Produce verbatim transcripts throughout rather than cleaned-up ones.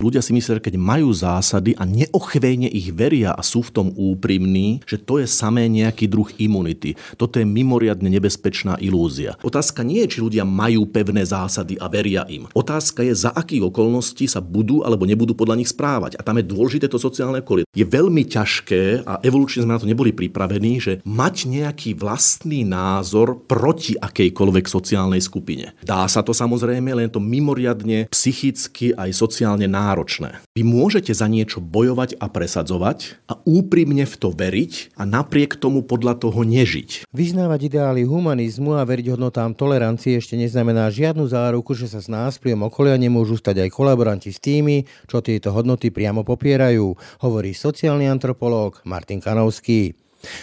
Ľudia si myslia, keď majú zásady a neochvejne ich veria a sú v tom úprimní, že to je samé nejaký druh imunity. Toto je mimoriadne nebezpečná ilúzia. Otázka nie je, či ľudia majú pevné zásady a veria im. Otázka je, za akých okolností sa budú alebo nebudú podľa nich správať. A tam je dôležité to sociálne okolie. Je veľmi ťažké, a evolučne sme na to neboli pripravení, že mať nejaký vlastný názor proti akejkoľvek sociálnej skupine. Dá sa to samozrejme, len to mimoriadne psychicky aj sociálne náročné. Náročné. Vy môžete za niečo bojovať a presadzovať a úprimne v to veriť a napriek tomu podľa toho nežiť. Vyznávať ideály humanizmu a veriť hodnotám tolerancie ešte neznamená žiadnu záruku, že sa s násplijom okolia nemôžu stať aj kolaboranti s tými, čo tieto hodnoty priamo popierajú, hovorí sociálny antropológ Martin Kanovský.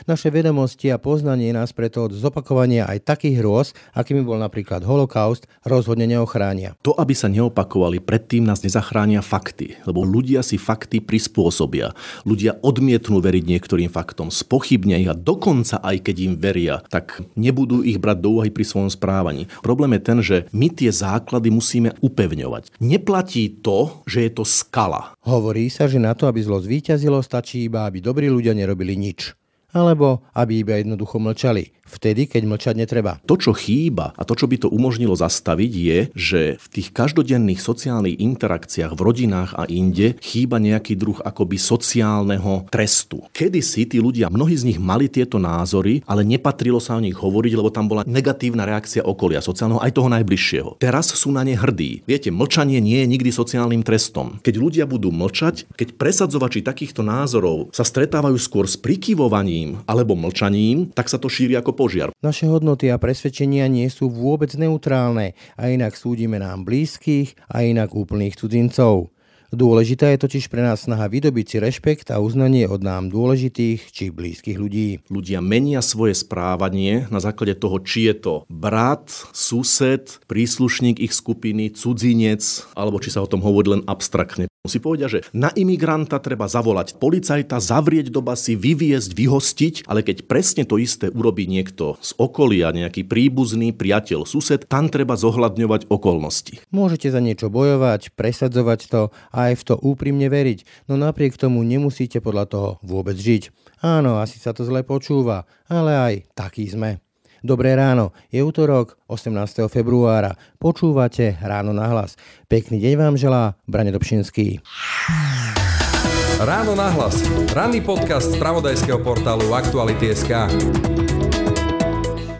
Naše vedomosti a poznanie nás preto od zopakovania aj takých hrôz, akými bol napríklad holokaust, rozhodne neochránia. To, aby sa neopakovali, predtým nás nezachránia fakty, lebo ľudia si fakty prispôsobia. Ľudia odmietnú veriť niektorým faktom, spochybnia ich a dokonca aj keď im veria, tak nebudú ich brať do úvahy pri svojom správaní. Problém je ten, že my tie základy musíme upevňovať. Neplatí to, že je to skala. Hovorí sa, že na to, aby zlo zvíťazilo, stačí iba, aby dobrí ľudia nerobili nič. Alebo aby iba jednoducho mlčali. Vtedy, keď mlčať netreba. To, čo chýba a to, čo by to umožnilo zastaviť, je, že v tých každodenných sociálnych interakciách v rodinách a inde chýba nejaký druh akoby sociálneho trestu. Kedysi tí ľudia, mnohí z nich mali tieto názory, ale nepatrilo sa o nich hovoriť, lebo tam bola negatívna reakcia okolia sociálneho aj toho najbližšieho. Teraz sú na ne hrdí. Viete, mlčanie nie je nikdy sociálnym trestom. Keď ľudia budú mlčať, keď presadzovači takýchto názorov sa stretávajú skôr s prikyvovaním alebo mlčaním, tak sa to šíri ako požiar. Naše hodnoty a presvedčenia nie sú vôbec neutrálne a inak súdime nám blízkych a inak úplných cudzincov. Dôležitá je totiž pre nás snaha vydobiť si rešpekt a uznanie od nám dôležitých či blízkych ľudí. Ľudia menia svoje správanie na základe toho, či je to brat, sused, príslušník ich skupiny, cudzinec, alebo či sa o tom hovorí len abstraktne. Si povedia, že na imigranta treba zavolať policajta, zavrieť do basy, vyviesť, vyhostiť, ale keď presne to isté urobí niekto z okolia, nejaký príbuzný, priateľ, sused, tam treba zohľadňovať okolnosti. Môžete za niečo bojovať, presadzovať to a aj v to úprimne veriť, no napriek tomu nemusíte podľa toho vôbec žiť. Áno, asi sa to zle počúva, ale aj takí sme. Dobré ráno, je utorok, osemnásteho februára. Počúvate Ráno na hlas. Pekný deň vám želá Brane Dobšinský. Ráno na hlas. Ranný podcast z spravodajského portálu Aktuality.sk.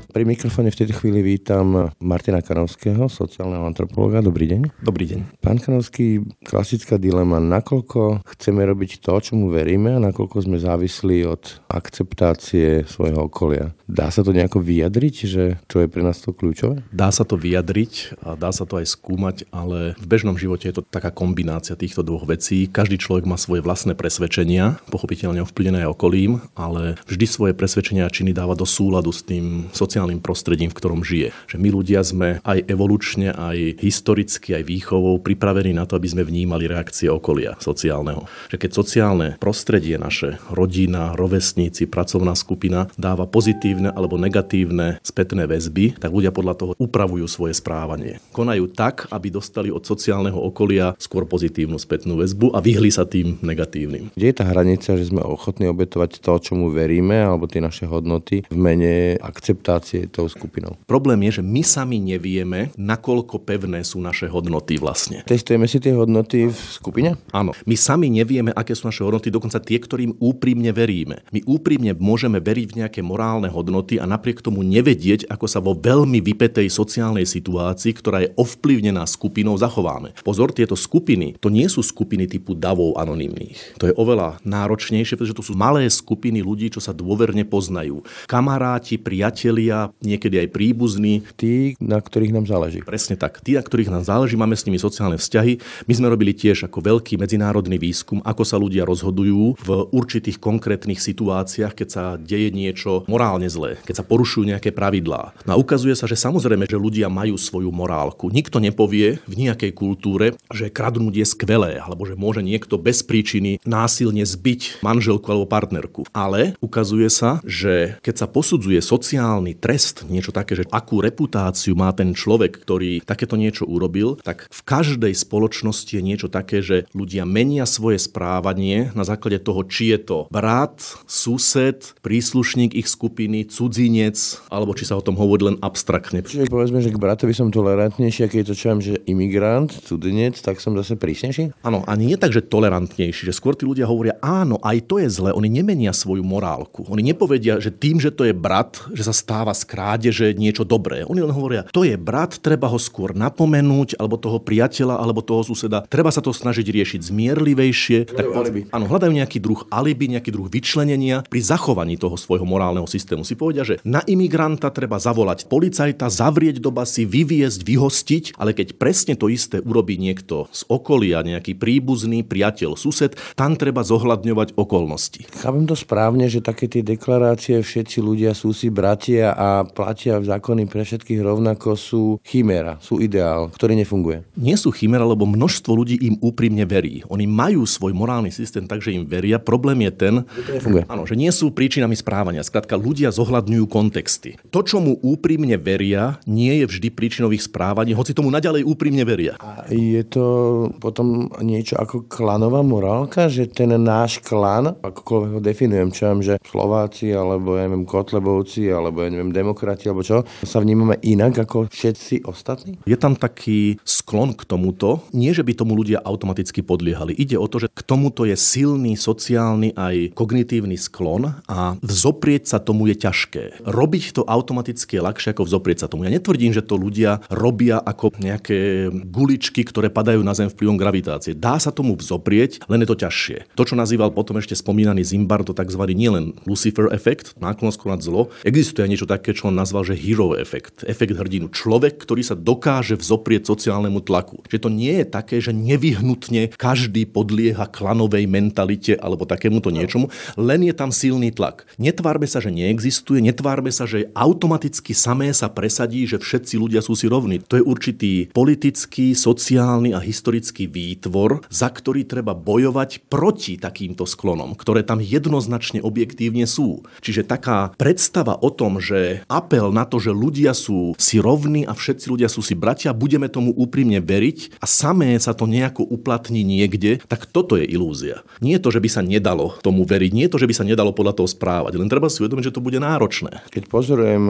Pri mikrofóne v tejto chvíli vítam Martina Kanovského, sociálneho antropológa. Dobrý deň. Dobrý deň. Pán Kanovský, klasická dilema, nakoľko chceme robiť to, čo mu veríme a nakoľko sme závislí od akceptácie svojho okolia. Dá sa to nejako vyjadriť, že čo je pre nás to kľúčové? Dá sa to vyjadriť a dá sa to aj skúmať, ale v bežnom živote je to taká kombinácia týchto dvoch vecí. Každý človek má svoje vlastné presvedčenia, pochopiteľne ovplyvnené okolím, ale vždy svoje presvedčenia a činy dáva do súladu s tým sociálnym prostredím, v ktorom žije. Že my ľudia sme aj evolučne, aj historicky, aj výchovou pripravení na to, aby sme vnímali reakcie okolia sociálneho. Že keď sociálne prostredie naše, rodina, rovesníci, pracovná skupina dáva pozitívne alebo negatívne spätné väzby, tak ľudia podľa toho upravujú svoje správanie. Konajú tak, aby dostali od sociálneho okolia skôr pozitívnu spätnú väzbu a vyhli sa tým negatívnym. Kde je tá hranica, že sme ochotní obetovať to, čomu veríme, alebo tie naše hodnoty v mene akceptácie tou skupinou? Problém je, že my sami nevieme, nakoľko pevné sú naše hodnoty vlastne. Testujeme si tie hodnoty v skupine? Áno. My sami nevieme, aké sú naše hodnoty, dokonca tie, ktorým úprimne veríme. My úprimne môžeme veriť v nejaké morálne hodnoty a napriek tomu nevedieť, ako sa vo veľmi vypetej sociálnej situácii, ktorá je ovplyvnená skupinou, zachováme. Pozor, tieto skupiny, to nie sú skupiny typu davov anonymných. To je oveľa náročnejšie, pretože to sú malé skupiny ľudí, čo sa dôverne poznajú. Kamaráti, priatelia, niekedy aj príbuzní. Tí, na ktorých nám záleží. Presne tak. Tí, na ktorých nám záleží, máme s nimi sociálne vzťahy. My sme robili tiež ako veľký medzinárodný výskum, ako sa ľudia rozhodujú v určitých konkrétnych situáciách, keď sa deje niečo morálne zlé, keď sa porušujú nejaké pravidlá. No a ukazuje sa, že samozrejme, že ľudia majú svoju morálku. Nikto nepovie v nejakej kultúre, že kradnúť je skvelé, alebo že môže niekto bez príčiny násilne zbiť manželku alebo partnerku. Ale ukazuje sa, že keď sa posudzuje sociálny trest, niečo také, že akú reputáciu má ten človek, ktorý takéto niečo urobil, tak v každej spoločnosti je niečo také, že ľudia menia svoje správanie na základe toho, či je to brat, sused, príslušník ich skupiny, cudzinec, alebo či sa o tom hovorí len abstraktne. Čiže povedzme, že k bratovi som tolerantnejší, a keď to čujem, že imigrant, cudzinec, tak som zase prísnejší? Áno, a nie tak, že tolerantnejší, že skôr tí ľudia hovoria, áno, aj to je zlé, oni nemenia svoju morálku. Oni nepovedia, že tým, že to je brat, že sa stáva z krádeže niečo dobré. Oni len hovoria, to je brat, treba ho skôr napomenúť, alebo toho priateľa, alebo toho suseda. Treba sa to snažiť riešiť zmierlivejšie. Tak, áno, hľadajú nejaký druh alibi, nejaký druh vyčlenenia pri zachovaní toho svojho morálneho systému. Si povedia, že na imigranta treba zavolať policajta, zavrieť do basy, vyviesť, vyhostiť, ale keď presne to isté urobí niekto z okolia, nejaký príbuzný, priateľ, sused, tam treba zohľadňovať okolnosti. Chápem to správne, že také tie deklarácie všetci ľudia sú si bratia a platia v zákony pre všetkých rovnako sú chimera, sú ideál, ktorý nefunguje. Nie sú chimera, lebo množstvo ľudí im úprimne verí. Oni majú svoj morálny systém, takže im veria. Problém je ten, že, áno, že nie sú príčinami správania. Skrátka, ľudia zohľadňujú kontexty. To, čo mu úprimne veria, nie je vždy príčinou ich správaní, hoci tomu naďalej úprimne veria. A je to potom niečo ako klanová morálka, že ten náš klan, akokoľvek ho definujem, čo viem, že Slováci, alebo ja neviem, Kotlebovci, alebo ja neviem, demokrati, alebo čo, sa vnímame inak ako všetci ostatní? Je tam taký sklon k tomuto. Nie, že by tomu ľudia automaticky podliehali. Ide o to, že k tomuto je silný sociálny aj kognitívny sklon a vzoprieť sa tomu je ťažké. Robiť to automaticky je ľahšie ako vzoprieť sa tomu. Ja netvrdím, že to ľudia robia ako nejaké guličky, ktoré padajú na zem vplyvom gravitácie. Dá sa tomu vzoprieť, len je to ťažšie. To, čo nazýval potom ešte spomínaný Zimbardo, tzv. Nielen Lucifer efekt, náklonnosť konať zlo, existuje aj niečo také, čo on nazval, že hero efekt, efekt hrdinu. Človek, ktorý sa dokáže vzoprieť sociálnemu tlaku. Čiže to nie je také, že nevyhnutne každý podlieha klanovej mentalite alebo takémuto niečomu, len je tam silný tlak. Netvárme sa, že neexistuje, netvárme sa, že automaticky samé sa presadí, že všetci ľudia sú si rovní. To je určitý politický, sociálny a historický výtvor, za ktorý treba bojovať proti takýmto sklonom, ktoré tam jednoznačne objektívne sú. Čiže taká predstava o tom, že apel na to, že ľudia sú si rovní a všetci ľudia sú si bratia, budeme tomu úprimne veriť a samé sa to nejako uplatní niekde, tak toto je ilúzia. Nie je to, že by sa nedalo tomu veriť, nie je to, že by sa nedalo podľa toho správať, len treba si uvedomiť, že to bude náročné. Keď pozorujem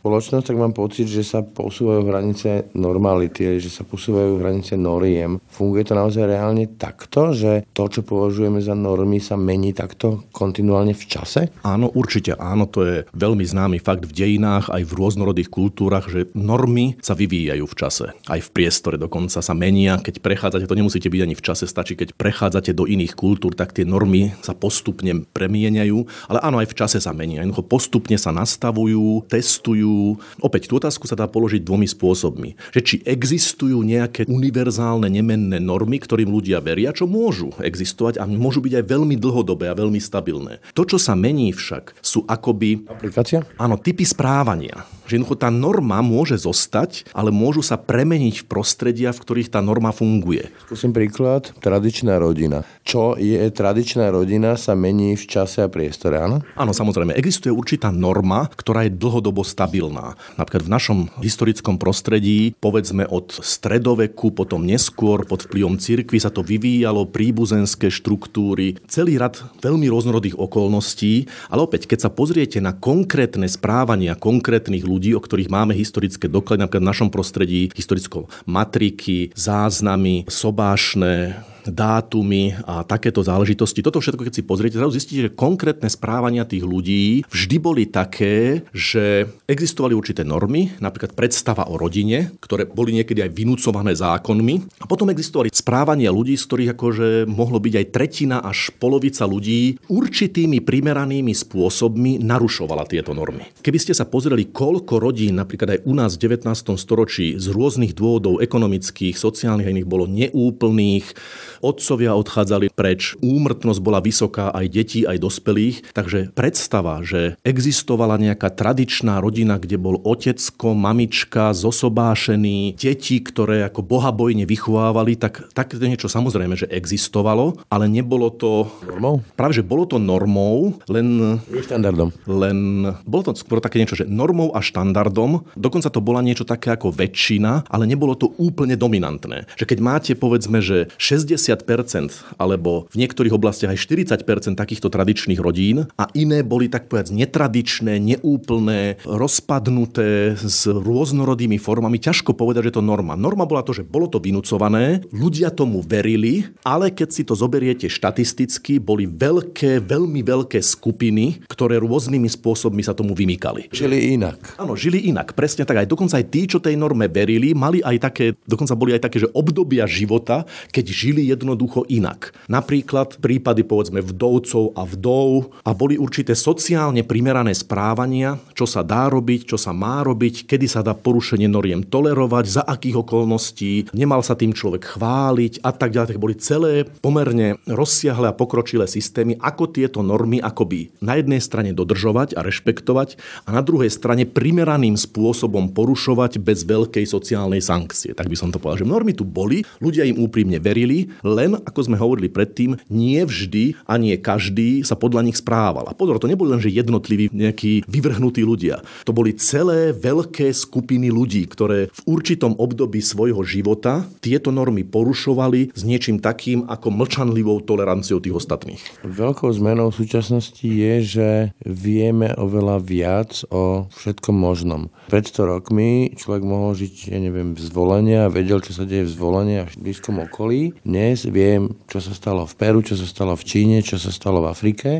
spoločnosť, tak mám pocit, že sa posúvajú hranice normality, že sa posúvajú hranice noriem. Funguje to naozaj reálne takto, že to, čo považujeme za normy, sa mení takto kontinuálne v čase? Áno, určite áno, to je veľmi známy fakt v dejinách, aj v rôznorodých kultúrach, že normy sa vyvíjajú v čase. Aj v priestore dokonca sa menia. Keď prechádzate, to nemusíte byť ani v čase, stačí, keď prechádzate do iných kultúr, tak tie normy sa postupne premieňajú, ale áno, aj v čase sa menia. Jednoducho postupne sa nastavujú, testujú. Opäť tú otázku sa dá položiť dvomi spôsobmi. Že či existujú nejaké univerzálne nemenné normy, ktorým ľudia veria, čo môžu existovať a môžu byť aj veľmi dlhodobé a veľmi stabilné. To, čo sa mení však, sú akoby aplikácia? Áno, typy správania. Že jednoducho tá norma môže zostať, ale môžu sa premeniť v prostredia, v ktorých tá norma funguje. Skúsim príklad, tradičná rodina. Čo je tradičná rodina, sa mení v čase a priestore, áno? Áno, samozrejme. Existuje určitá norma, ktorá je dlhodobo stabilná. Napríklad v našom historickom prostredí, povedzme od stredoveku, potom neskôr, pod vplyvom cirkvi sa to vyvíjalo, príbuzenské štruktúry, celý rad veľmi rôznorodých okolností, ale opäť, keď sa pozriete na konkrétne správania konkrétnych ľudí, ľudí, o ktorých máme historické doklady, napríklad v našom prostredí, historickou matriky, záznamy, sobášne, dátumy a takéto záležitosti. Toto všetko, keď si pozriete, zrazu zistíte, že konkrétne správania tých ľudí vždy boli také, že existovali určité normy, napríklad predstava o rodine, ktoré boli niekedy aj vynúcované zákonmi. A potom existovali správania ľudí, z ktorých akože mohlo byť aj tretina až polovica ľudí určitými primeranými spôsobmi narušovala tieto normy. Keby ste sa pozreli, koľko rodín, napríklad aj u nás v devätnástom storočí z rôznych dôvodov ekonomických, sociálnych a iných bolo neúplných, Otcovia odchádzali preč, úmrtnosť bola vysoká aj detí, aj dospelých, takže predstava, že existovala nejaká tradičná rodina, kde bol otecko, mamička, zosobášení, deti, ktoré ako bohabojne vychovávali, tak takéto niečo samozrejme, že existovalo, ale nebolo to... Normou? Práve, že bolo to normou, len... Štandardom. Len... Bolo to skôr také niečo, že normou a štandardom, dokonca to bola niečo také ako väčšina, ale nebolo to úplne dominantné. Že keď máte, povedzme, že šesťdesiat percent alebo v niektorých oblastiach aj štyridsať percent takýchto tradičných rodín a iné boli tak povedať netradičné, neúplné, rozpadnuté s rôznorodými formami, ťažko povedať, že to norma. Norma bola to, že bolo to vynucované, ľudia tomu verili, ale keď si to zoberiete štatisticky, boli veľké, veľmi veľké skupiny, ktoré rôznymi spôsobmi sa tomu vymýkali. Žili inak. Áno, žili inak, presne tak. Aj dokonca aj tí, čo tej norme verili, mali aj také, dokonca boli aj také, že obdobia života, keď žili jednoducho inak. Napríklad prípady, povedzme, vdovcov a vdov a boli určité sociálne primerané správania, čo sa dá robiť, čo sa má robiť, kedy sa dá porušenie noriem tolerovať, za akých okolností, nemal sa tým človek chváliť a tak ďalej. Tak boli celé pomerne rozsiahle a pokročilé systémy, ako tieto normy akoby na jednej strane dodržovať a rešpektovať a na druhej strane primeraným spôsobom porušovať bez veľkej sociálnej sankcie. Tak by som to povedal, že normy tu boli, ľudia im úprimne verili, len ako sme hovorili predtým, nie vždy a nie každý sa podľa nich správal. A pozor, to neboli len že jednotliví nejakí vyvrhnutí ľudia. To boli celé veľké skupiny ľudí, ktoré v určitom období svojho života tieto normy porušovali s niečím takým ako mlčanlivou toleranciou tých ostatných. Veľkou zmenou v súčasnosti je, že vieme oveľa viac o všetkom možnom. Pred sto rokmi človek mohol žiť, ja neviem, v Zvolenia, vedel, čo sa deje v Zvolení a v blízkom okolí. Dnes viem, čo sa stalo v Peru, čo sa stalo v Číne, čo sa stalo v Afrike,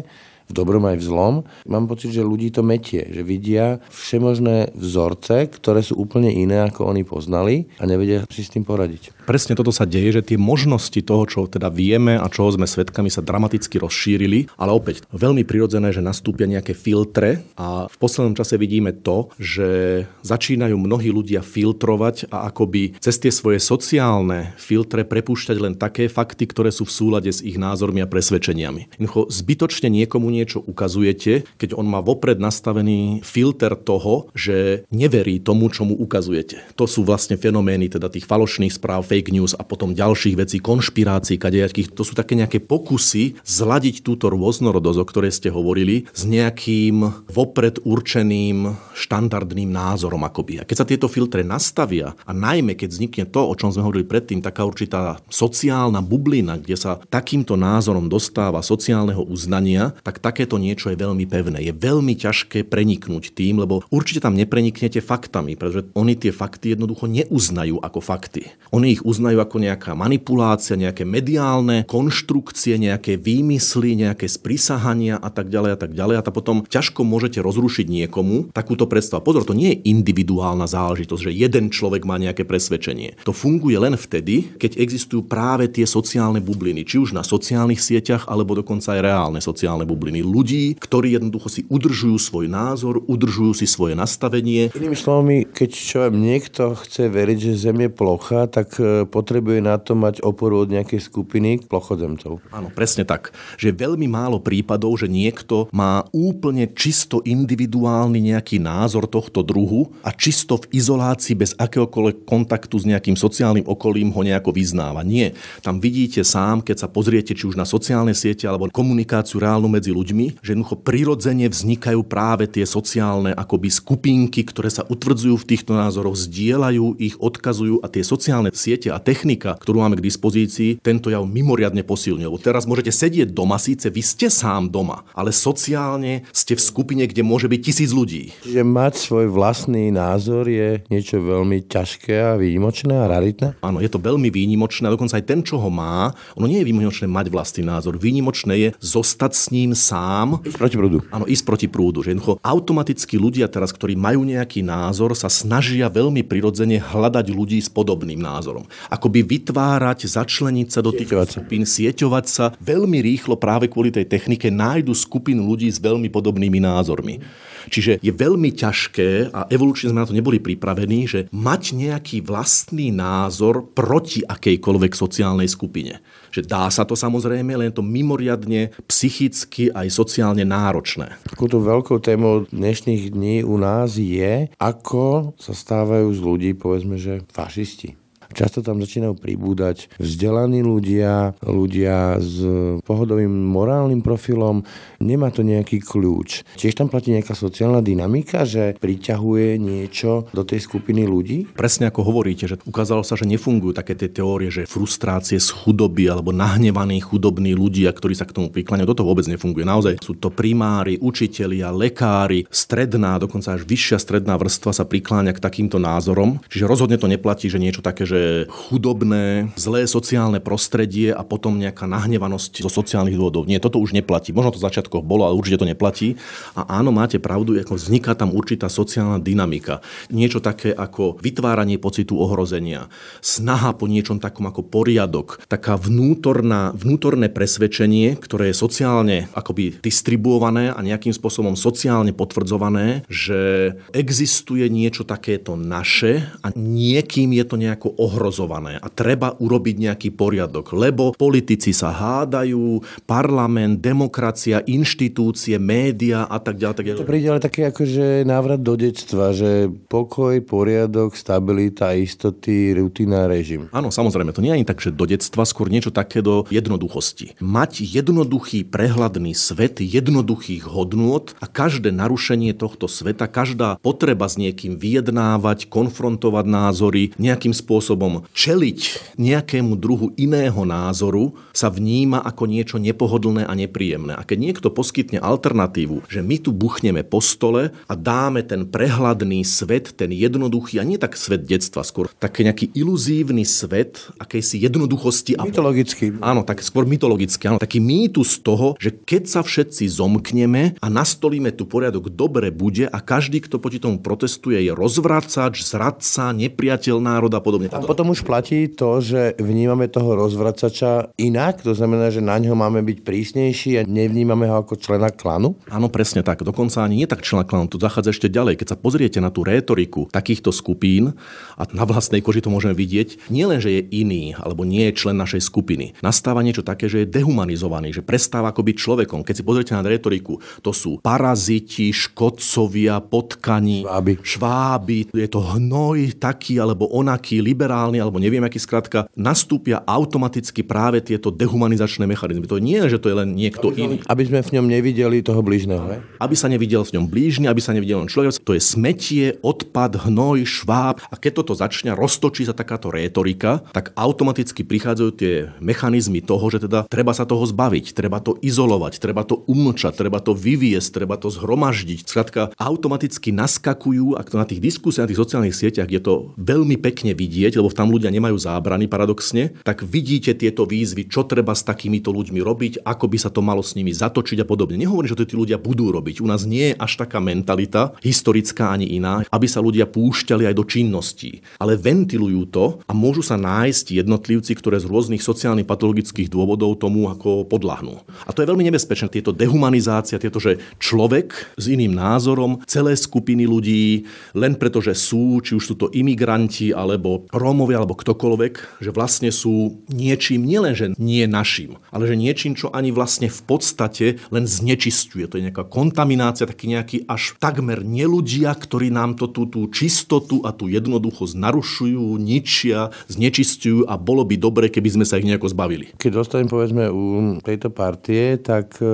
v dobrom aj v zlom. Mám pocit, že ľudí to metie, že vidia všemožné vzorce, ktoré sú úplne iné, ako oni poznali a nevedia si s tým poradiť. Presne toto sa deje, že tie možnosti toho, čo teda vieme a čoho sme svedkami, sa dramaticky rozšírili, ale opäť veľmi prirodzené, že nastúpia nejaké filtre a v poslednom čase vidíme to, že začínajú mnohí ľudia filtrovať a akoby cez tie svoje sociálne filtre prepúšťať len také fakty, ktoré sú v súlade s ich názormi a presvedčeniami. Jednoducho zbytočne niekomu niečo ukazujete, keď on má vopred nastavený filter toho, že neverí tomu, čo mu ukazujete. To sú vlastne fenomény teda tých falošných správ, fake news a potom ďalších vecí, konšpirácií, kadejakých. To sú také nejaké pokusy zladiť túto rôznorodosť, o ktorej ste hovorili, s nejakým vopred určeným štandardným názorom akoby. A keď sa tieto filtre nastavia a najmä keď vznikne to, o čom sme hovorili predtým, taká určitá sociálna bublina, kde sa takýmto názorom dostáva sociálneho uznania, tak takéto niečo je veľmi pevné. Je veľmi ťažké preniknúť tým, lebo určite tam nepreniknete faktami, pretože oni tie fakty jednoducho neuznajú ako fakty. Oni ich uznajú ako nejaká manipulácia, nejaké mediálne konštrukcie, nejaké výmysly, nejaké sprisahania a tak ďalej a tak ďalej. A potom ťažko môžete rozrušiť niekomu takúto predstavu. Pozor, to nie je individuálna záležitosť, že jeden človek má nejaké presvedčenie. To funguje len vtedy, keď existujú práve tie sociálne bubliny, či už na sociálnych sieťach alebo dokonca aj reálne sociálne bubliny ľudí, ktorí jednoducho si udržujú svoj názor, udržujú si svoje nastavenie. Inými slovami, keď čo niekto chce veriť, že Zem je plocha, tak potrebuje na to mať oporu od nejakej skupiny plochozemcov. Áno, presne tak. Že je veľmi málo prípadov, že niekto má úplne čisto individuálny nejaký názor tohto druhu a čisto v izolácii bez akéhokoľvek kontaktu s nejakým sociálnym okolím ho nejako vyznáva. Nie. Tam vidíte sám, keď sa pozriete či už na sociálne siete alebo komunikáciu reálnu medzi ľuďmi, že jednoducho prirodzene vznikajú práve tie sociálne akoby skupinky, ktoré sa utvrdzujú v týchto názoroch, zdieľajú ich, odkazujú a tie sociálne siete a technika, ktorú máme k dispozícii, tento jav mimoriadne posilňuje. Teraz môžete sedieť doma, síce vy ste sám doma, ale sociálne ste v skupine, kde môže byť tisíc ľudí. Čiže mať svoj vlastný názor je niečo veľmi ťažké a výnimočné a raritné? Áno, je to veľmi výnimočné a dokonca aj ten, čo ho má, ono nie je výnimočné mať vlastný názor. Výnimočné je zostať s ním sám. Ísť proti prúdu. Áno, ísť proti prúdu. Že jednoducho automaticky ľudia teraz, ktorí majú nejaký názor, sa snažia veľmi prirodzene hľadať ľudí s podobným názorom. Akoby vytvárať, začleniť sa do tých skupín, sieťovať sa. Veľmi rýchlo práve kvôli tej technike nájdu skupinu ľudí s veľmi podobnými názormi. Čiže je veľmi ťažké, a evolučne sme na to neboli pripravení, že mať nejaký vlastný názor proti akejkoľvek sociálnej skupine. Že dá sa to samozrejme, len to mimoriadne psychicky aj sociálne náročné. Takúto veľkou témou dnešných dní u nás je, ako sa stávajú z ľudí, povedzme, že fašisti. Často tam začínajú pribúdať vzdelaní ľudia, ľudia s pohodovým morálnym profilom, nemá to nejaký kľúč. Tiež tam platí nejaká sociálna dynamika, že priťahuje niečo do tej skupiny ľudí? Presne ako hovoríte, že ukázalo sa, že nefungujú také tie teórie, že frustrácie z chudoby alebo nahnevaní chudobní ľudia, ktorí sa k tomu prikláňajú, toto vôbec nefunguje. Naozaj sú to primári, učitelia, lekári, stredná, dokonca až vyššia stredná vrstva sa prikláňa k takýmto názorom. Čiže rozhodne to neplatí, že niečo také, že chudobné, zlé sociálne prostredie a potom nejaká nahnevanosť zo sociálnych dôvodov. Nie, toto už neplatí. Možno to v začiatkoch bolo, ale určite to neplatí. A áno, máte pravdu, ako vzniká tam určitá sociálna dynamika. Niečo také ako vytváranie pocitu ohrozenia, snaha po niečom takom ako poriadok, taká vnútorná, vnútorné presvedčenie, ktoré je sociálne akoby distribuované a nejakým spôsobom sociálne potvrdzované, že existuje niečo takéto naše a niekým je to nejako ohrozované a treba urobiť nejaký poriadok, lebo politici sa hádajú, parlament, demokracia, inštitúcie, média a tak ďalej. Tak ďalej. To príde ale také akože návrat do detstva, že pokoj, poriadok, stabilita, istoty, rutina, režim. Áno, samozrejme, to nie je ani tak, že do detstva, skôr niečo také do jednoduchosti. Mať jednoduchý, prehľadný svet, jednoduchých hodnôt a každé narušenie tohto sveta, každá potreba s niekým vyjednávať, konfrontovať názory, nejakým spôsobom čeliť nejakému druhu iného názoru sa vníma ako niečo nepohodlné a nepríjemné. A keď niekto poskytne alternatívu, že my tu buchneme po stole a dáme ten prehľadný svet, ten jednoduchý, a nie tak svet detstva, skôr taký nejaký iluzívny svet akejsi jednoduchosti. Mytologický. Áno, tak skôr mytologický. Áno, taký mýtus toho, že keď sa všetci zomkneme a nastolíme tu poriadok, dobre bude a každý, kto proti tomu protestuje, je rozvracač, zradca, nepriateľ národa a podobne. A potom už platí to, že vnímame toho rozvracača inak, to znamená, že na ňo máme byť prísnejší a nevnímame ho ako člena klanu? Áno, presne tak. Dokonca ani nie tak člena klanu, to zachádza ešte ďalej. Keď sa pozriete na tú rétoriku takýchto skupín a na vlastnej koži to môžeme vidieť, nie len, že je iný alebo nie je člen našej skupiny. Nastáva niečo také, že je dehumanizovaný, že prestáva ako byť človekom. Keď si pozriete na rétoriku, to sú paraziti, škodcovia, potkani, šváby. šváby, je to hnoj taký alebo onaký, liberálny, alebo neviem aký, skratka, nastúpia automaticky práve tieto dehumanizačné mechanizmy. To nie je, že to je len niekto aby iný. Aby sme v ňom nevideli toho blížneho. Ne? Aby sa nevidel v ňom blížny, aby sa nevidel len človek. To je smetie, odpad, hnoj, šváb. A keď toto začne, roztočí sa takáto rétorika, tak automaticky prichádzajú tie mechanizmy toho, že teda treba sa toho zbaviť, treba to izolovať, treba to umlčať, treba to vyviesť, treba to zhromaždiť. Skratka, automaticky naskakujú, ak to na tých diskusiách, na tých sociálnych sieťach je to veľmi pekne vidieť, lebo tam ľudia nemajú zábrany paradoxne, tak vidíte tieto výzvy, čo treba s takýmito ľuďmi robiť, ako by sa to malo s nimi zatočiť a podobne. Nehovorím, že to tí ľudia budú robiť. U nás nie je až taká mentalita, historická ani iná, aby sa ľudia púšťali aj do činností, ale ventilujú to a môžu sa nájsť jednotlivci, ktoré z rôznych sociálnych patologických dôvodov tomu ako podľahnú. A to je veľmi nebezpečné, tieto dehumanizácia, tieto, že človek s iným názorom, celé skupiny ľudí, len preto, že sú, či už sú to imigranti, alebo Rómovia, alebo ktokoľvek, že vlastne sú niečím, nielenže nie našim, ale že niečím, čo ani vlastne v podstate len znečisťuje. To je nejaká kontaminácia, taký nejaký až takmer neludia, ktorí nám to tú, tú čistotu a tú jednoduchosť narušujú, ničia, znečisťujú a bolo by dobre, keby sme sa ich nejako zbavili. Keď dostanem, povedzme, u tejto partie, tak e,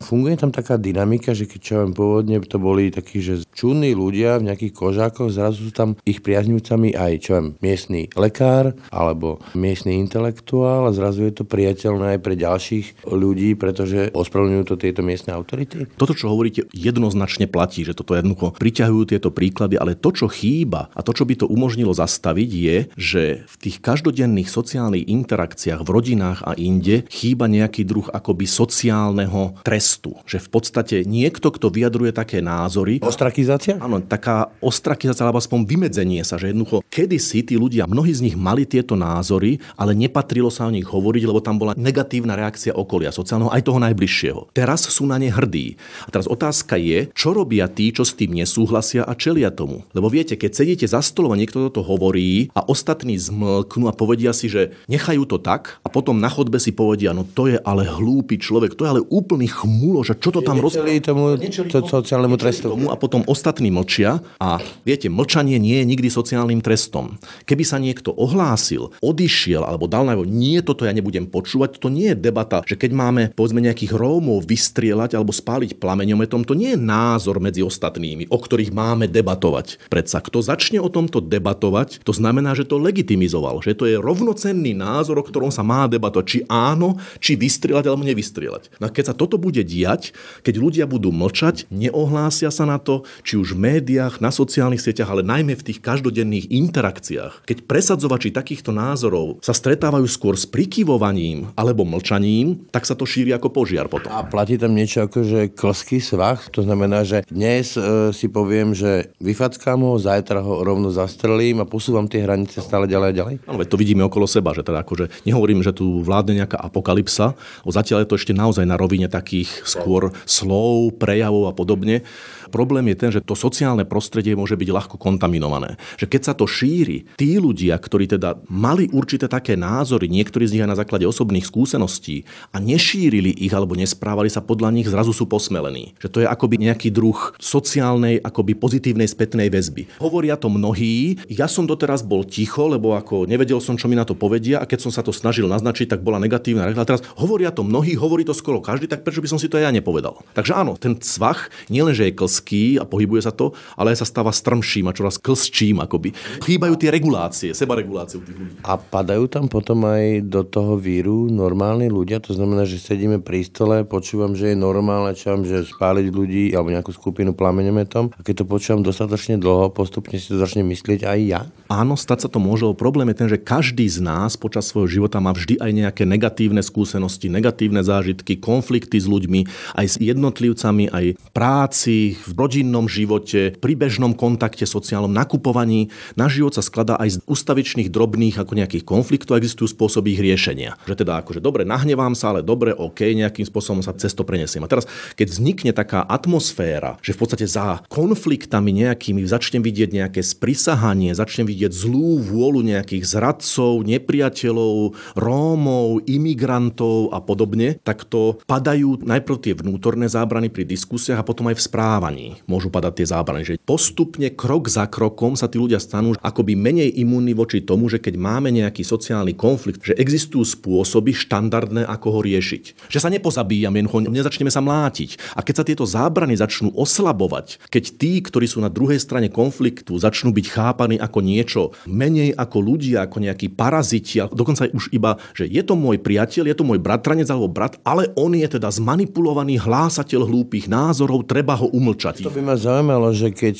funguje tam taká dynamika, že keď čo vám pôvodne to boli takí, že čudní ľudia v nejakých kožákoch, zrazu tam ich priaznivcami aj čo viem, miestny lekár alebo miestny intelektuál a zrazu je to priateľné aj pre ďalších ľudí, pretože ospravedlňujú to tieto miestne autority. Toto, čo hovoríte, jednoznačne platí, že toto jednoducho priťahujú tieto príklady, ale to, čo chýba a to, čo by to umožnilo zastaviť, je, že v tých každodenných sociálnych interakciách v rodinách a inde chýba nejaký druh akoby sociálneho trestu, že v podstate niekto, kto vyjadruje také názory. Ostrakizácia? Áno, taká ostrakizácia alebo aspoň vymedzenie sa, že jednoducho kedysi tí ľudia, mnohí mnohí z nich mali tieto názory, ale nepatrilo sa o nich hovoriť, lebo tam bola negatívna reakcia okolia sociálneho, aj toho najbližšieho. Teraz sú na ne hrdí. A teraz otázka je, čo robia tí, čo s tým nesúhlasia a čelia tomu. Lebo viete, keď sedíte za stolom a niekto toto hovorí a ostatní zmlknú a povedia si, že nechajú to tak, a potom na chodbe si povedia, no to je ale hlúpy človek, to je ale úplný chmúlož, čo to tam rozpráva. Nečeli tomu sociálnemu trestu. A potom ostatní mlčia a viete, mlčanie nie je nikdy sociálnym trestom. Keby sa niekto ohlásil, odišiel alebo dal najavo, nie, toto ja nebudem počúvať, to nie je debata, že keď máme povedzme nejakých Rómov vystrieľať alebo spáliť plameňometom, to nie je názor medzi ostatnými, o ktorých máme debatovať. Predsa kto začne o tomto debatovať, to znamená, že to legitimizoval, že to je rovnocenný názor, o ktorom sa má debatovať, či áno, či vystrieľať alebo nevystrieľať. No a keď sa toto bude diať, keď ľudia budú mlčať, neohlásia sa na to, či už v médiách, na sociálnych sieťach, ale najmä v tých každodenných interakciách, keď presadzovači takýchto názorov sa stretávajú skôr s prikyvovaním alebo mlčaním, tak sa to šíri ako požiar potom. A platí tam niečo ako, že klský svah, to znamená, že dnes e, si poviem, že vyfackám ho, zajtra ho rovno zastrelím a posúvam tie hranice stále ďalej a ďalej? No, veď to vidíme okolo seba, že teda akože nehovorím, že tu vládne nejaká apokalypsa, o zatiaľ je to ešte naozaj na rovine takých skôr slov, prejavov a podobne. Problém je ten, že to sociálne prostredie môže byť ľahko kontaminované. Že keď sa to šíri, tí ľudia, ktorí teda mali určité také názory, niektorí z nich aj na základe osobných skúseností a nešírili ich alebo nesprávali sa podľa nich, zrazu sú posmelení. Že to je akoby nejaký druh sociálnej, akoby pozitívnej spätnej väzby. Hovoria to mnohí, ja som doteraz bol ticho, lebo ako nevedel som, čo mi na to povedia, a keď som sa to snažil naznačiť, tak bola negatívna reakcia. Teraz hovoria to mnohí, hovorí to skoro každý, tak prečo by som si to aj ja nepovedal? Takže áno, ten cvach nielenže je klský a pohybuje sa to, ale aj sa stáva strmším a čoraz klsčím akoby. Chýbajú tie regulácie, sebaregulácie u tých ľudí. A padajú tam potom aj do toho víru normálni ľudia, to znamená, že sedíme pri stole, počúvam, že je normálne, čam, že spáliť ľudí alebo nejakú skupinu plameňometom, a keď to počúvam dostatočne dlho, postupne si to začne myslieť aj ja. Áno, stať sa to môže, problém je ten, že každý z nás počas svojho života má vždy aj nejaké negatívne skúsenosti, negatívne zážitky, konflikty s ľuďmi, aj s jednotlivcami, aj v práci, v rodinnom živote, pri bežnom kontakte sociálnom, nakupovaní. Náš život sa skladá aj z ustavičných drobných ako nejakých konfliktov, existujú spôsoby ich riešenia. Že teda akože dobre, nahnevám sa, ale dobre, OK, nejakým spôsobom sa cez to prenesiem. A teraz, keď vznikne taká atmosféra, že v podstate za konfliktami nejakými začnem vidieť nejaké sprisahanie, začnem vidieť zlú vôľu nejakých zradcov, nepriateľov, Rómov, imigrantov a podobne, tak to padajú najprv tie vnútorné zábrany pri diskusiách a potom aj v správaní. Môžu padať tie zábrany, že postupne krok za krokom sa tí ľudia stanú akoby menej imúnni voči tomu, že keď máme nejaký sociálny konflikt, že existujú spôsoby štandardné, ako ho riešiť. Že sa nepozabíjame, nezačneme sa mlátiť. A keď sa tieto zábrany začnú oslabovať, keď tí, ktorí sú na druhej strane konfliktu, začnú byť chápaní ako niečo menej ako ľudia, ako nejakí paraziti, dokonca už iba, že je to môj priateľ, je to môj bratranec alebo brat, ale on je teda zmanipulovaný hlásateľ hlúpých názorov, treba ho umlčať. To by ma zaujímalo, že keď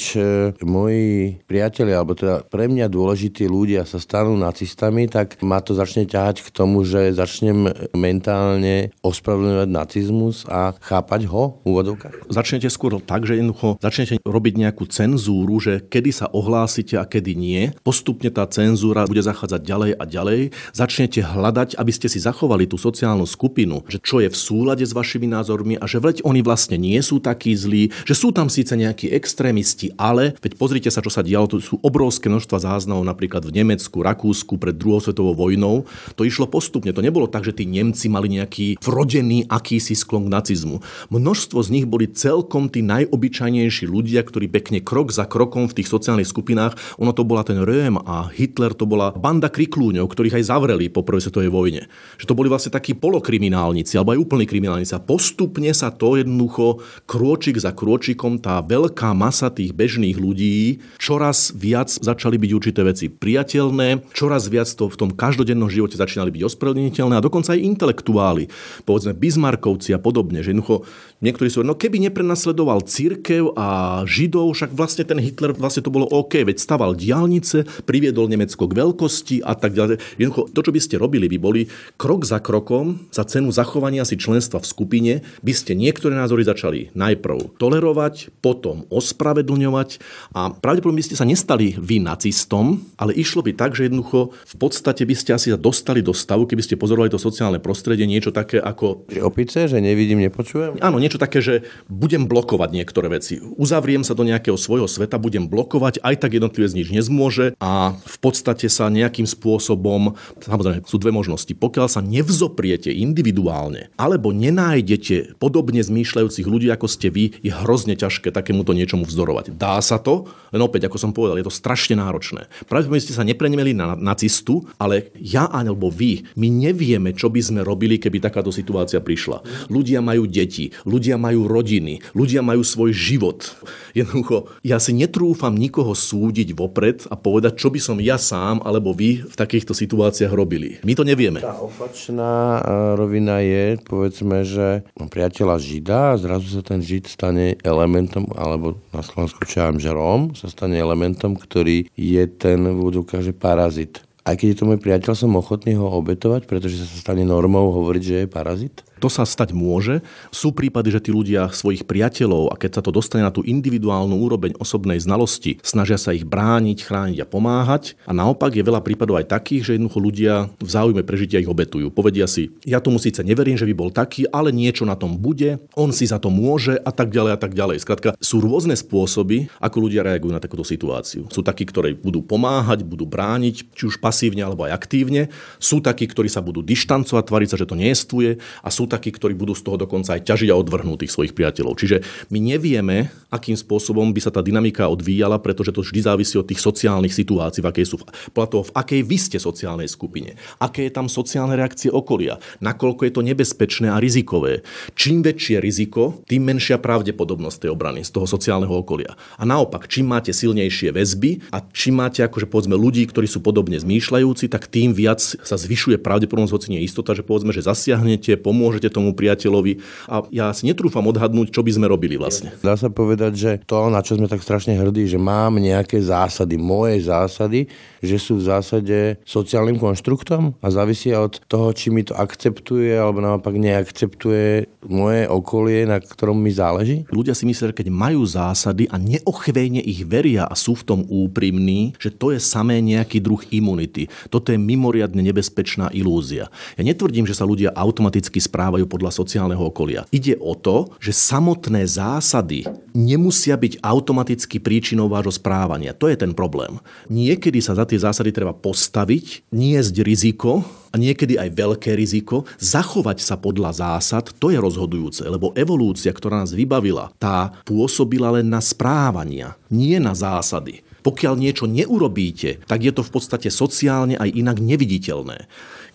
moji priatelia, alebo teda pre mňa dôležití ľudia sa stanú nacistami, tak ma to začne ťahať k tomu, že začnem mentálne ospravedlňovať nacizmus a chápať ho v úvodzovkách. Začnete skôr tak, že jednoducho začnete robiť nejakú cenzúru, že kedy sa ohlásite a kedy nie. Postupne tá cenzúra bude zachádzať ďalej a ďalej. Začnete hľadať, aby ste si zachovali tú sociálnu skupinu, že čo je v súlade s vašimi názormi a že veď oni vlastne nie sú takí zlí, že sú tam síce nejakí extrémisti, ale veď pozrite sa, čo sa dialo, tu sú obrovské množstva záznamov napríklad v Nemecku, Rakúsku pred druhou svetovou vojnou. To išlo postupne, to nebolo tak, že tí Nemci mali nejaký vrodený akýsi sklon k nacizmu. Množstvo z nich boli celkom tí najobyčajnejší ľudia, ktorí pekne krok za krokom v tých sociálnych skupinách, ono to bola ten Röhm a Hitler, to bola banda kriklúňov, ktorých aj zavreli po prvej svetovej vojne. Že to boli vlastne takí polokriminálnici, alebo aj úplní kriminálnici. A postupne sa to jednoducho krôčik za krôčikom tá veľká masa tých bežných ľudí čoraz viac začali byť určité veci priateľné, čoraz viac to v tom každodennom živote začínali byť ospravedlniteľné a dokonca aj intelektuáli, povedzme Bismarckovci a podobne, že jednoducho niektorí sú, no keby neprenasledoval cirkev a židov, však vlastne ten Hitler, vlastne to bolo OK, veď staval diaľnice, priviedol Nemecko k veľkosti a tak ďalej. Jednoducho to, čo by ste robili, by boli krok za krokom za cenu zachovania si členstva v skupine, by ste niektoré názory začali najprv tolerovať, potom ospravedlňovať a pravdepodobne by ste sa nestali vy nacistom, ale išlo išlo by tak, že jednoducho v podstate by ste asi dostali do stavu, keby ste pozorovali to sociálne prostredie, niečo také ako... Že opice, že nevidím, nepočujem? Áno, niečo také, že budem blokovať niektoré veci. Uzavriem sa do nejakého svojho sveta, budem blokovať, aj tak jednotlivec nič nezmôže a v podstate sa nejakým spôsobom, samozrejme sú dve možnosti, pokiaľ sa nevzopriete individuálne, alebo nenájdete podobne zmýšľajúcich ľudí, ako ste vy, je hrozne ťažké takémuto niečomu vzdorovať. Dá sa to, len opäť, ako som povedal, je to strašne náročné. Práve my ste sa nepremenili na nacistu, ale ja alebo vy, my nevieme, čo by sme robili, keby takáto situácia prišla. Ľudia majú deti, ľudia majú rodiny, ľudia majú svoj život. Jednoducho, ja si netrúfam nikoho súdiť vopred a povedať, čo by som ja sám alebo vy v takýchto situáciách robili. My to nevieme. Tá opačná rovina je, povedzme, že priateľa Žida a zrazu sa ten Žid stane elementom, alebo na Slovensku čávam, že Róm sa stane elementom, ktorý je ten v úvodzovkách, že parazit. Aj keď je to môj priateľ, som ochotný ho obetovať, pretože sa stane normou hovoriť, že je parazit? To sa stať môže. Sú prípady, že tí ľudia svojich priateľov, a keď sa to dostane na tú individuálnu úroveň osobnej znalosti, snažia sa ich brániť, chrániť a pomáhať. A naopak je veľa prípadov aj takých, že jednoducho ľudia v záujme prežitia ich obetujú. Povedia si, ja tomu síce neverím, že by bol taký, ale niečo na tom bude, on si za to môže a tak ďalej a tak ďalej. Skrátka, sú rôzne spôsoby, ako ľudia reagujú na takúto situáciu. Sú takí, ktorí budú pomáhať, budú brániť, či už pasívne alebo aj aktívne. Sú takí, ktorí sa budú dištancovať, tváriť sa, že to neexistuje, a sú takí, ktorí budú z toho dokonca aj ťažiť a odvrhnú tých svojich priateľov. Čiže my nevieme, akým spôsobom by sa tá dynamika odvíjala, pretože to vždy závisí od tých sociálnych situácií, v akej sú, podľa toho, v akej vy ste sociálnej skupine, aké je tam sociálne reakcie okolia, nakoľko je to nebezpečné a rizikové. Čím väčšie riziko, tým menšia pravdepodobnosť tej obrany z toho sociálneho okolia. A naopak, čím máte silnejšie väzby a čím máte akože povedzme ľudí, ktorí sú podobne zmýšľajúci, tak tým viac sa zvyšuje pravdepodobnosť, hoci nie je istota, že povedzme, že zasiahnete, pomôžete tomu priateľovi a ja si netrúfam odhadnúť, čo by sme robili vlastne. Dá sa povedať, že to, na čo sme tak strašne hrdí, že mám nejaké zásady, moje zásady, že sú v zásade sociálnym konštruktom a závisia od toho, či mi to akceptuje alebo naopak neakceptuje moje okolie, na ktorom mi záleží. Ľudia si myslia, že keď majú zásady a neochvejne ich veria a sú v tom úprimní, že to je samé nejaký druh imunity. Toto je mimoriadne nebezpečná ilúzia. Ja netvrdím, že sa ľudia automaticky správajú podľa sociálneho okolia. Ide o to, že samotné zásady nemusia byť automaticky príčinou vášho správania. To je ten problém. Niekedy sa za tie zásady treba postaviť, niesť riziko, a niekedy aj veľké riziko, zachovať sa podľa zásad, to je rozhodujúce, lebo evolúcia, ktorá nás vybavila, tá pôsobila len na správania, nie na zásady. Pokiaľ niečo neurobíte, tak je to v podstate sociálne aj inak neviditeľné.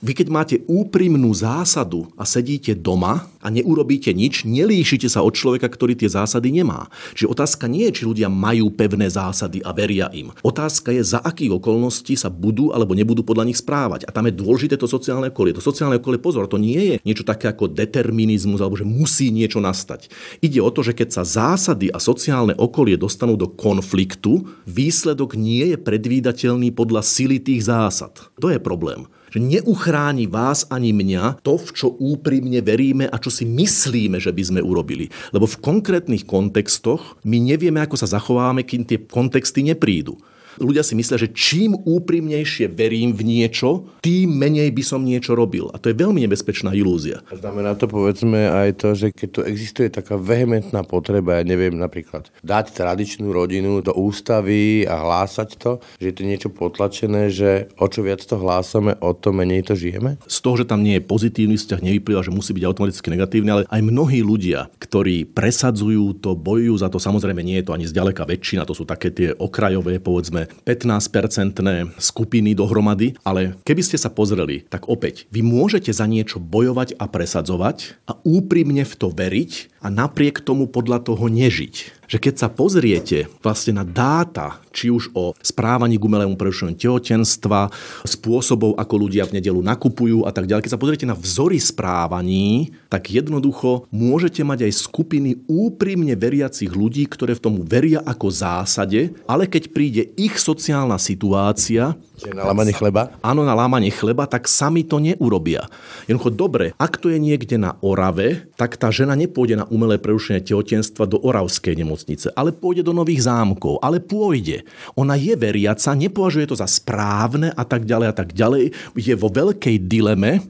Vy keď máte úprimnú zásadu a sedíte doma a neurobíte nič, nelíšite sa od človeka, ktorý tie zásady nemá. Čiže otázka nie je, či ľudia majú pevné zásady a veria im. Otázka je, za akých okolností sa budú alebo nebudú podľa nich správať. A tam je dôležité to sociálne okolie. To sociálne okolie, pozor, to nie je niečo také ako determinizmus alebo že musí niečo nastať. Ide o to, že keď sa zásady a sociálne okolie dostanú do konfliktu, výsledok nie je predvídateľný podľa sily tých zásad. To je problém. Že neuchráni vás ani mňa to, v čo úprimne veríme a čo si myslíme, že by sme urobili. Lebo v konkrétnych kontextoch my nevieme, ako sa zachováme, kým tie kontexty neprídu. Ľudia si myslia, že čím úprimnejšie verím v niečo, tým menej by som niečo robil. A to je veľmi nebezpečná ilúzia. Znamená to, povedzme, aj to, že keď tu existuje taká vehementná potreba, ja neviem, napríklad dať tradičnú rodinu do ústavy a hlásať to, že je to niečo potlačené, že o čo viac to hlásame, o to menej to žijeme? Z toho, že tam nie je pozitívny vzťah, nevyplýva, že musí byť automaticky negatívny, ale aj mnohí ľudia, ktorí presadzujú to, bojujú za to, samozrejme nie je to ani zďaleka väčšina, to sú také tie okrajové, povedzme, pätnásťpercentné skupiny dohromady, ale keby ste sa pozreli, tak opäť, vy môžete za niečo bojovať a presadzovať a úprimne v to veriť a napriek tomu podľa toho nežiť. Že keď sa pozriete vlastne na dáta, či už o správaní k umelému prerušeniu tehotenstva, spôsobov, ako ľudia v nedeľu nakupujú a tak ďalej, keď sa pozriete na vzory správaní, tak jednoducho môžete mať aj skupiny úprimne veriacich ľudí, ktoré v tomu veria ako zásade, ale keď príde ich sociálna situácia... Na lámanie chleba? Áno, na lámanie chleba, tak sami to neurobia. Jednoducho, dobre, ak to je niekde na Orave, tak tá žena nepôjde na umelé prerušenie tehotenstva do Oravskej nemocnice. nemocnice, ale pôjde do nových zámkov, ale pôjde. Ona je veriaca, nepovažuje to za správne a tak ďalej a tak ďalej. Je vo veľkej dileme,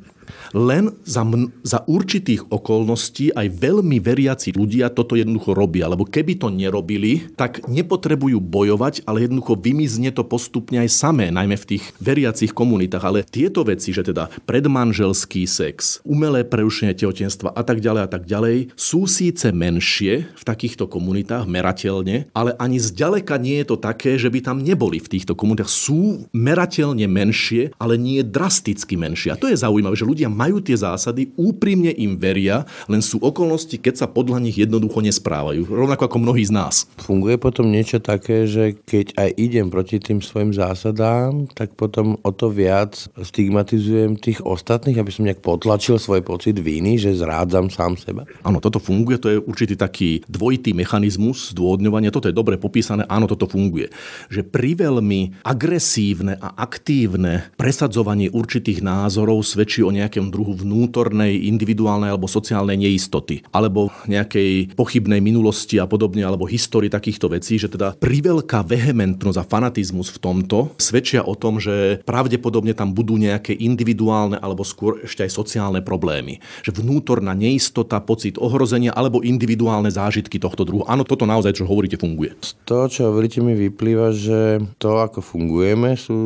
len za, mn- za určitých okolností aj veľmi veriaci ľudia toto jednoducho robia, lebo keby to nerobili, tak nepotrebujú bojovať, ale jednoducho vymizne to postupne aj samé, najmä v tých veriacich komunitách. Ale tieto veci, že teda predmanželský sex, umelé prerušenie tehotenstva a tak ďalej a tak ďalej, sú síce menšie v takýchto komunitách merateľne, ale ani zďaleka nie je to také, že by tam neboli v týchto komunitách. Sú merateľne menšie, ale nie drasticky menšie. A to je zaujímavé, že ľudia majú tie zásady, úprimne im veria, len sú okolnosti, keď sa podľa nich jednoducho nesprávajú. Rovnako ako mnohí z nás. Funguje potom niečo také, že keď aj idem proti tým svojim zásadám, tak potom o to viac stigmatizujem tých ostatných, aby som nejak potlačil svoj pocit viny, že zrádzam sám seba. Áno, toto funguje, to je určitý taký dvojitý mechanizmus zdôvodňovania. Toto je dobre popísané, áno, toto funguje. Že priveľmi agresívne a aktívne presadzovanie určitých názorov svedčí o nejakom druhu vnútornej, individuálnej alebo sociálnej neistoty, alebo nejakej pochybnej minulosti a podobne, alebo histórii takýchto vecí, že teda priveľká vehementnosť a fanatizmus v tomto svedčia o tom, že pravdepodobne tam budú nejaké individuálne alebo skôr ešte aj sociálne problémy. Že vnútorná neistota, pocit ohrozenia alebo individuálne zážitky tohto druhu. Áno, toto naozaj, čo hovoríte, funguje. Z toho, čo hovoríte, mi vyplýva, že to, ako fungujeme, sú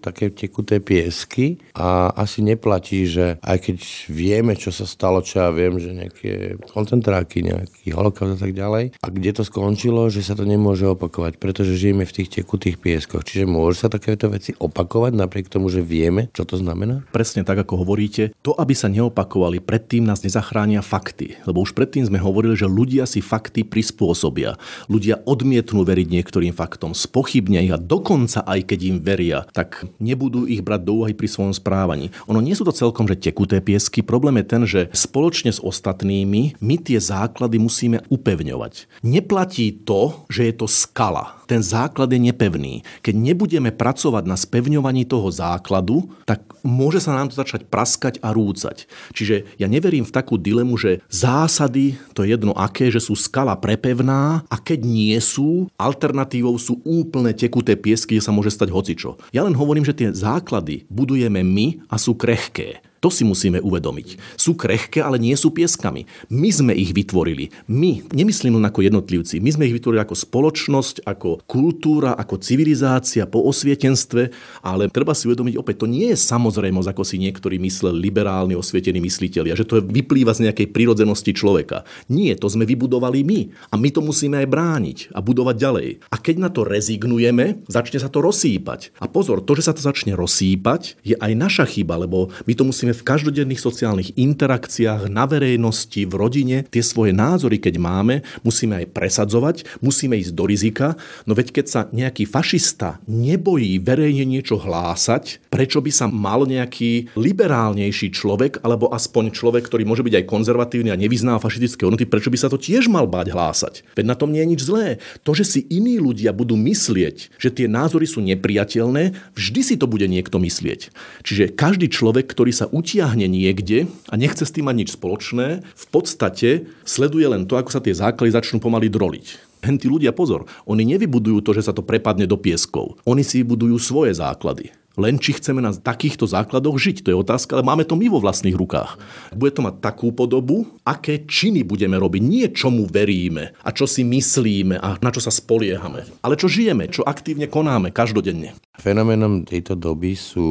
také tekuté piesky a asi neplatí, že aj keď vieme, čo sa stalo, čo ja viem, že nejaké koncentráky, nejaký holokaust a tak ďalej, a kde to skončilo, že sa to nemôže opakovať, pretože žijeme v tých tekutých pieskoch. Čiže môžu sa takéto veci opakovať, napriek tomu, že vieme, čo to znamená? Presne tak, ako hovoríte. To, aby sa neopakovali, predtým nás nezachránia fakty. Lebo už predtým sme hovorili, že ľudia si fakty prispôsobia. Ľudia odmietnú veriť niektorým faktom, spochybnia ich a dokonca aj keď im veria, tak nebudú ich brať do úvahy pri svojom správaní. Ono nie sú to celkom že tekuté piesky. Problém je ten, že spoločne s ostatnými my tie základy musíme upevňovať. Neplatí to, že je to skala. Ten základ je nepevný. Keď nebudeme pracovať na spevňovaní toho základu, tak môže sa nám to začať praskať a rúcať. Čiže ja neverím v takú dilemu, že zásady, to je jedno aké, že sú skala prepevná a keď nie sú, alternatívou sú úplne tekuté piesky, kde sa môže stať hocičo. Ja len hovorím, že tie základy budujeme my a sú krehké. To si musíme uvedomiť. Sú krehké, ale nie sú pieskami. My sme ich vytvorili. My, nemyslím len ako jednotlivci, my sme ich vytvorili ako spoločnosť, ako kultúra, ako civilizácia po osvietenstve, ale treba si uvedomiť opäť, to nie je samozrejmosť, ako si niektorí mysleli liberálni osvietení myslitelia, že to vyplýva z nejakej prirodzenosti človeka. Nie, to sme vybudovali my a my to musíme aj brániť a budovať ďalej. A keď na to rezignujeme, začne sa to rozsýpať. A pozor, to, že sa to začne rozsýpať, je aj naša chyba, lebo my to musíme v každodenných sociálnych interakciách, na verejnosti, v rodine, tie svoje názory, keď máme, musíme aj presadzovať, musíme ísť do rizika. No veď keď sa nejaký fašista nebojí verejne niečo hlásať, prečo by sa mal nejaký liberálnejší človek, alebo aspoň človek, ktorý môže byť aj konzervatívny a nevyznáva fašistické hodnoty, prečo by sa to tiež mal báť hlásať? Veď na tom nie je nič zlé. To, že si iní ľudia budú myslieť, že tie názory sú nepriateľné, vždy si to bude niekto myslieť. Čiže každý človek, ktorý sa utiahne niekde a nechce s tým mať nič spoločné, v podstate sleduje len to, ako sa tie základy začnú pomaly droliť. Hen tí ľudia, pozor, oni nevybudujú to, že sa to prepadne do pieskov. Oni si vybudujú svoje základy. Len či chceme na takýchto základoch žiť, to je otázka, ale máme to my vo vlastných rukách. Bude to mať takú podobu, aké činy budeme robiť, nie čomu veríme a čo si myslíme a na čo sa spoliehame, ale čo žijeme, čo aktívne konáme každodenne. Fenoménom tejto doby sú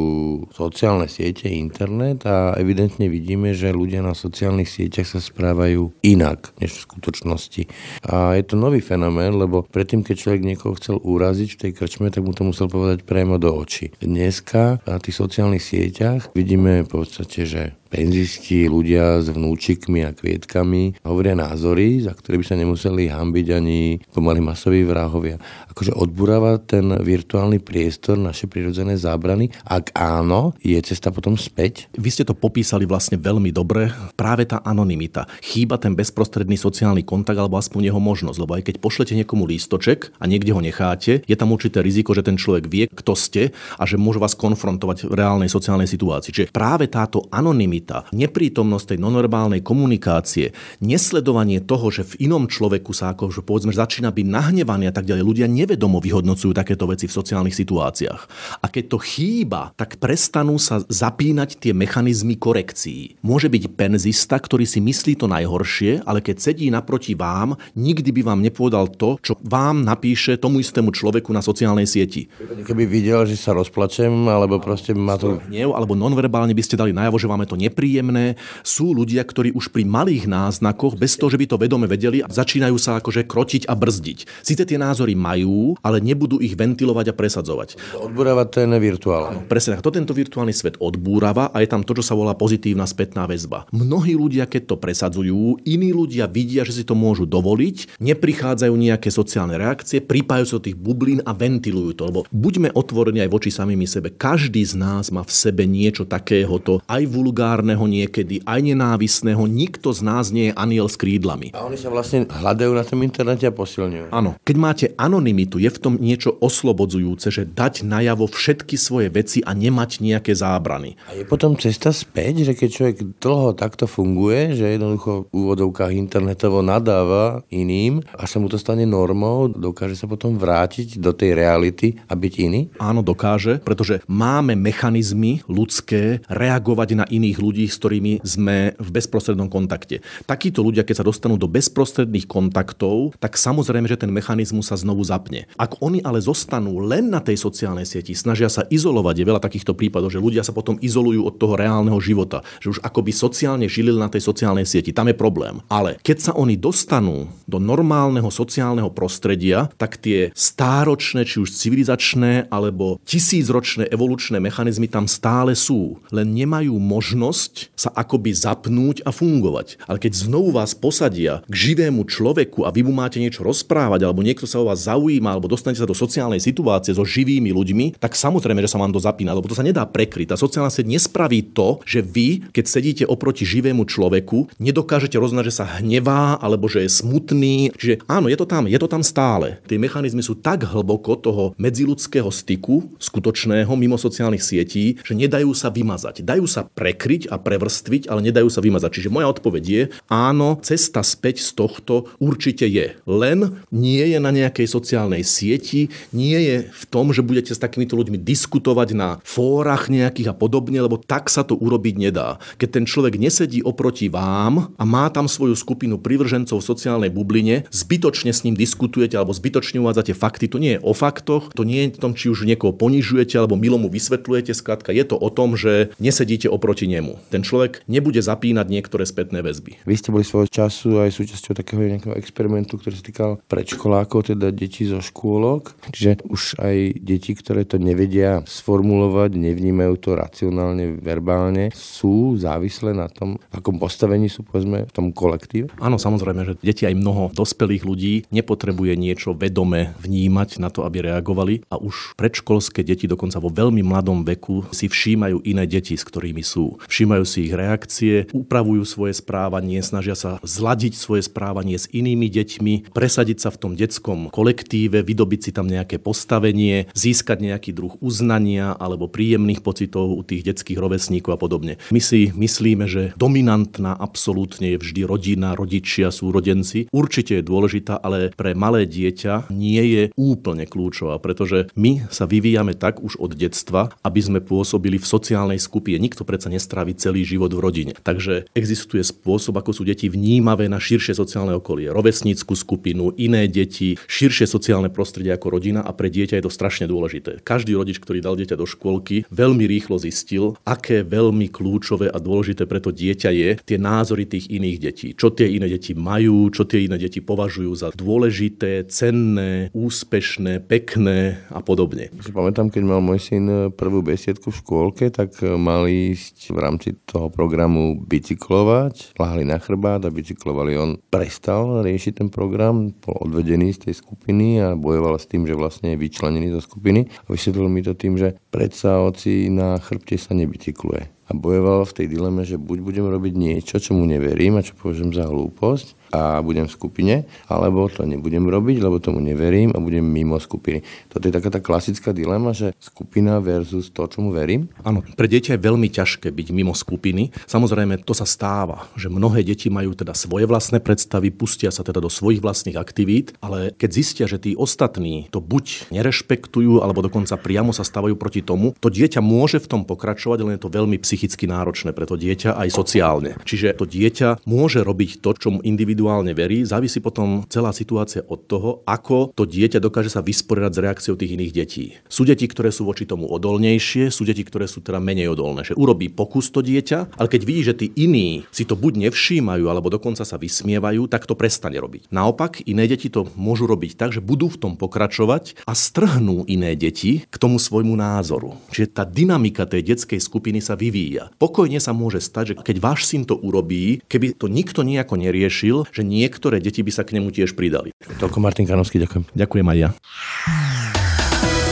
sociálne siete, internet a evidentne vidíme, že ľudia na sociálnych sieťach sa správajú inak než v skutočnosti. A je to nový fenomén, lebo predtým, keď človek niekoho chcel uraziť v tej krčme, tak mu to musel povedať priamo do očí. Dneska na tých sociálnych sieťach vidíme v podstate, že penzisti, ľudia s vnúčikmi a kvietkami hovoria názory, za ktoré by sa nemuseli hanbiť ani pomaly masoví vrahovia. Akože odburáva ten virtuálny priestor naše prirodzené zábrany. Ak áno, je cesta potom späť? Vy ste to popísali vlastne veľmi dobre. Práve tá anonymita. Chýba ten bezprostredný sociálny kontakt alebo aspoň jeho možnosť. Lebo aj keď pošlete niekomu lístoček a niekde ho necháte, je tam určité riziko, že ten človek vie, kto ste a že môže vás konfrontovať v reálnej sociálnej situácii. Čiže práve táto anonymita pasivita, neprítomnosť tej nonverbálnej komunikácie, nesledovanie toho, že v inom človeku sa ako, že povedzme, začína byť nahnevaný a tak ďalej. Ľudia nevedomo vyhodnocujú takéto veci v sociálnych situáciách. A keď to chýba, tak prestanú sa zapínať tie mechanizmy korekcií. Môže byť penzista, ktorý si myslí to najhoršie, ale keď sedí naproti vám, nikdy by vám nepovedal to, čo vám napíše tomu istému človeku na sociálnej sieti. Keby videl, že sa rozplačem, alebo proste má to... Hnev, alebo nonverbálne by ste dali najavo, že máme to nepríjemné. Sú ľudia, ktorí už pri malých náznakoch, bez toho, že by to vedome vedeli, začínajú sa akože krotiť a brzdiť. Síce tie názory majú, ale nebudú ich ventilovať a presadzovať. Odbúrava ten virtuálne. Presne tak. To tento virtuálny svet odbúrava a je tam to, čo sa volá pozitívna spätná väzba. Mnohí ľudia, keď to presadzujú, iní ľudia vidia, že si to môžu dovoliť, neprichádzajú nejaké sociálne reakcie, pripájajú sa do tých bublín a ventilujú to, lebo buďme otvorení aj voči samými sebe. Každý z nás má v sebe niečo takéhoto, aj vulgárneho niekedy, aj nenávisného. Nikto z nás nie je aniel s krídlami. A oni sa vlastne hľadajú na tom internete a posilňujú. Áno. Keď máte anonymitu, je v tom niečo oslobodzujúce, že dať najavo všetky svoje veci a nemať nejaké zábrany. A je potom cesta späť, že keď človek dlho takto funguje, že jednoducho v úvodovkách internetovo nadáva iným, až sa mu to stane normou, dokáže sa potom vrátiť do tej reality a byť iný? Áno, dokáže, pretože máme mechanizmy ľudské reagovať na iných ľudí, s ktorými sme v bezprostrednom kontakte. Takíto ľudia, keď sa dostanú do bezprostredných kontaktov, tak samozrejme, že ten mechanizmus sa znovu zapne. Ak oni ale zostanú len na tej sociálnej sieti, snažia sa izolovať, je veľa takýchto prípadov, že ľudia sa potom izolujú od toho reálneho života, že už akoby sociálne žili na tej sociálnej sieti. Tam je problém. Ale keď sa oni dostanú do normálneho sociálneho prostredia, tak tie stáročné, či už civilizačné, alebo tisícročné evolučné mechanizmy tam stále sú. Len nemajú možnosť sa akoby zapnúť a fungovať. Ale keď znovu vás posadia k živému človeku a vy mu máte niečo rozprávať, alebo niekto sa o vás zaujíma, alebo dostanete sa do sociálnej situácie so živými ľuďmi, tak samozrejme, že sa vám to zapína, lebo to sa nedá prekryť. Tá sociálna sieť nespraví to, že vy, keď sedíte oproti živému človeku, nedokážete roznať, že sa hnevá, alebo že je smutný. Čiže áno, je to tam, je to tam stále. Tie mechanizmy sú tak hlboko toho medziľudského styku, skutočného, mimo sociálnych sietí, že nedajú sa vymazať. Dajú sa prekryť a prevrstviť, ale nedajú sa vymazať. Čiže moja odpoveď je, áno, cesta späť z tohto určite je. Len nie je na nejakej sociálnej sieti, nie je v tom, že budete s takýmito ľuďmi diskutovať na fórach nejakých a podobne, lebo tak sa to urobiť nedá. Keď ten človek nesedí oproti vám a má tam svoju skupinu privržencov v sociálnej bubline, zbytočne s ním diskutujete alebo zbytočne uvádzate fakty. To nie je o faktoch, to nie je o tom, či už niekoho ponižujete alebo milo mu vysvetľujete. Skrátka, je to o tom, že nesedíte oproti nemu. Ten človek nebude zapínať niektoré spätné väzby. Vy ste boli svojho času aj súčasťou takého nejakého experimentu, ktorý sa týkal predškolákov, teda detí zo škôlok, čiže už aj deti, ktoré to nevedia sformulovať, nevnímajú to racionálne, verbálne, sú závislé na tom, v akom postavení sú, povedzme, v tom kolektíve. Áno, samozrejme, že deti aj mnoho dospelých ľudí nepotrebuje niečo vedome vnímať na to, aby reagovali, a už predškolské deti dokonca vo veľmi mladom veku si všímajú iné deti, s ktorými sú. Všímajú si ich reakcie, upravujú svoje správanie, snažia sa zladiť svoje správanie s inými deťmi, presadiť sa v tom detskom kolektíve, vydobiť si tam nejaké postavenie, získať nejaký druh uznania alebo príjemných pocitov u tých detských rovesníkov a podobne. My si myslíme, že dominantná absolútne je vždy rodina, rodičia, súrodenci. Určite je dôležitá, ale pre malé dieťa nie je úplne kľúčová, pretože my sa vyvíjame tak už od detstva, aby sme pôsobili v sociálnej skupine. Nikto predsa nestrávi celý život v rodine. Takže existuje spôsob, ako sú deti vnímavé na širšie sociálne okolie, rovesnícku skupinu, iné deti, širšie sociálne prostredie ako rodina, a pre dieťa je to strašne dôležité. Každý rodič, ktorý dal dieťa do škôlky, veľmi rýchlo zistil, aké veľmi kľúčové a dôležité pre to dieťa je tie názory tých iných detí. Čo tie iné deti majú, čo tie iné deti považujú za dôležité, cenné, úspešné, pekné a podobne. Si pamätám, keď mal môj syn prvú besiedku v škôlke, tak mal ísť v rámci toho programu bicyklovať. Láhli na chrbát a bicyklovali. On prestal riešiť ten program, bol odvedený z tej skupiny a bojoval s tým, že vlastne je vyčlenený zo skupiny. A vysvetlil mi to tým, že predsa oci na chrbte sa nebicykluje. a bojoval v tej dileme, že buď budem robiť niečo, čo mu neverím a čo považujem za hlúposť a budem v skupine, alebo to nebudem robiť, lebo tomu neverím a budem mimo skupiny. Toto je taká tá klasická dilema, že skupina versus to, čo mu verím. Áno, pre dieťa je veľmi ťažké byť mimo skupiny. Samozrejme, to sa stáva, že mnohé deti majú teda svoje vlastné predstavy, pustia sa teda do svojich vlastných aktivít, ale keď zistia, že tí ostatní to buď nerešpektujú, alebo dokonca priamo sa stavajú proti tomu, to dieťa môže v tom pokračovať, len je to veľmi psychicky náročné pre to dieťa aj sociálne. Čiže to dieťa môže robiť to, čo mu individuálne verí, závisí potom celá situácia od toho, ako to dieťa dokáže sa vysporiadať s reakciou tých iných detí. Sú deti, ktoré sú voči tomu odolnejšie, sú deti, ktoré sú teda menej odolné, že urobí pokus to dieťa, ale keď vidí, že tí iní si to buď nevšímajú, alebo dokonca sa vysmievajú, tak to prestane robiť. Naopak, iné deti to môžu robiť tak, že budú v tom pokračovať a strhnú iné deti k tomu svojmu názoru. Čiže tá dynamika tej detskej skupiny sa vyvíja. Pokojne sa môže stať, že keď váš syn to urobí, keby to nikto nejako neriešil, že niektoré deti by sa k nemu tiež pridali. Toľko Martin Kanovský, ďakujem. Ďakujem aj ja.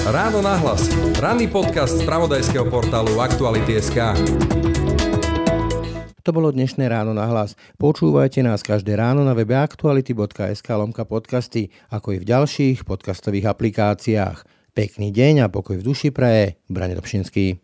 Ráno nahlas. Ranný podcast z spravodajského portálu Aktuality bodka es ká. To bolo dnešné Ráno nahlas. Počúvajte nás každé ráno na webe aktuality bodka es ká lomka podcasty, ako i v ďalších podcastových aplikáciách. Pekný deň a pokoj v duši praje Brane Dobšinský.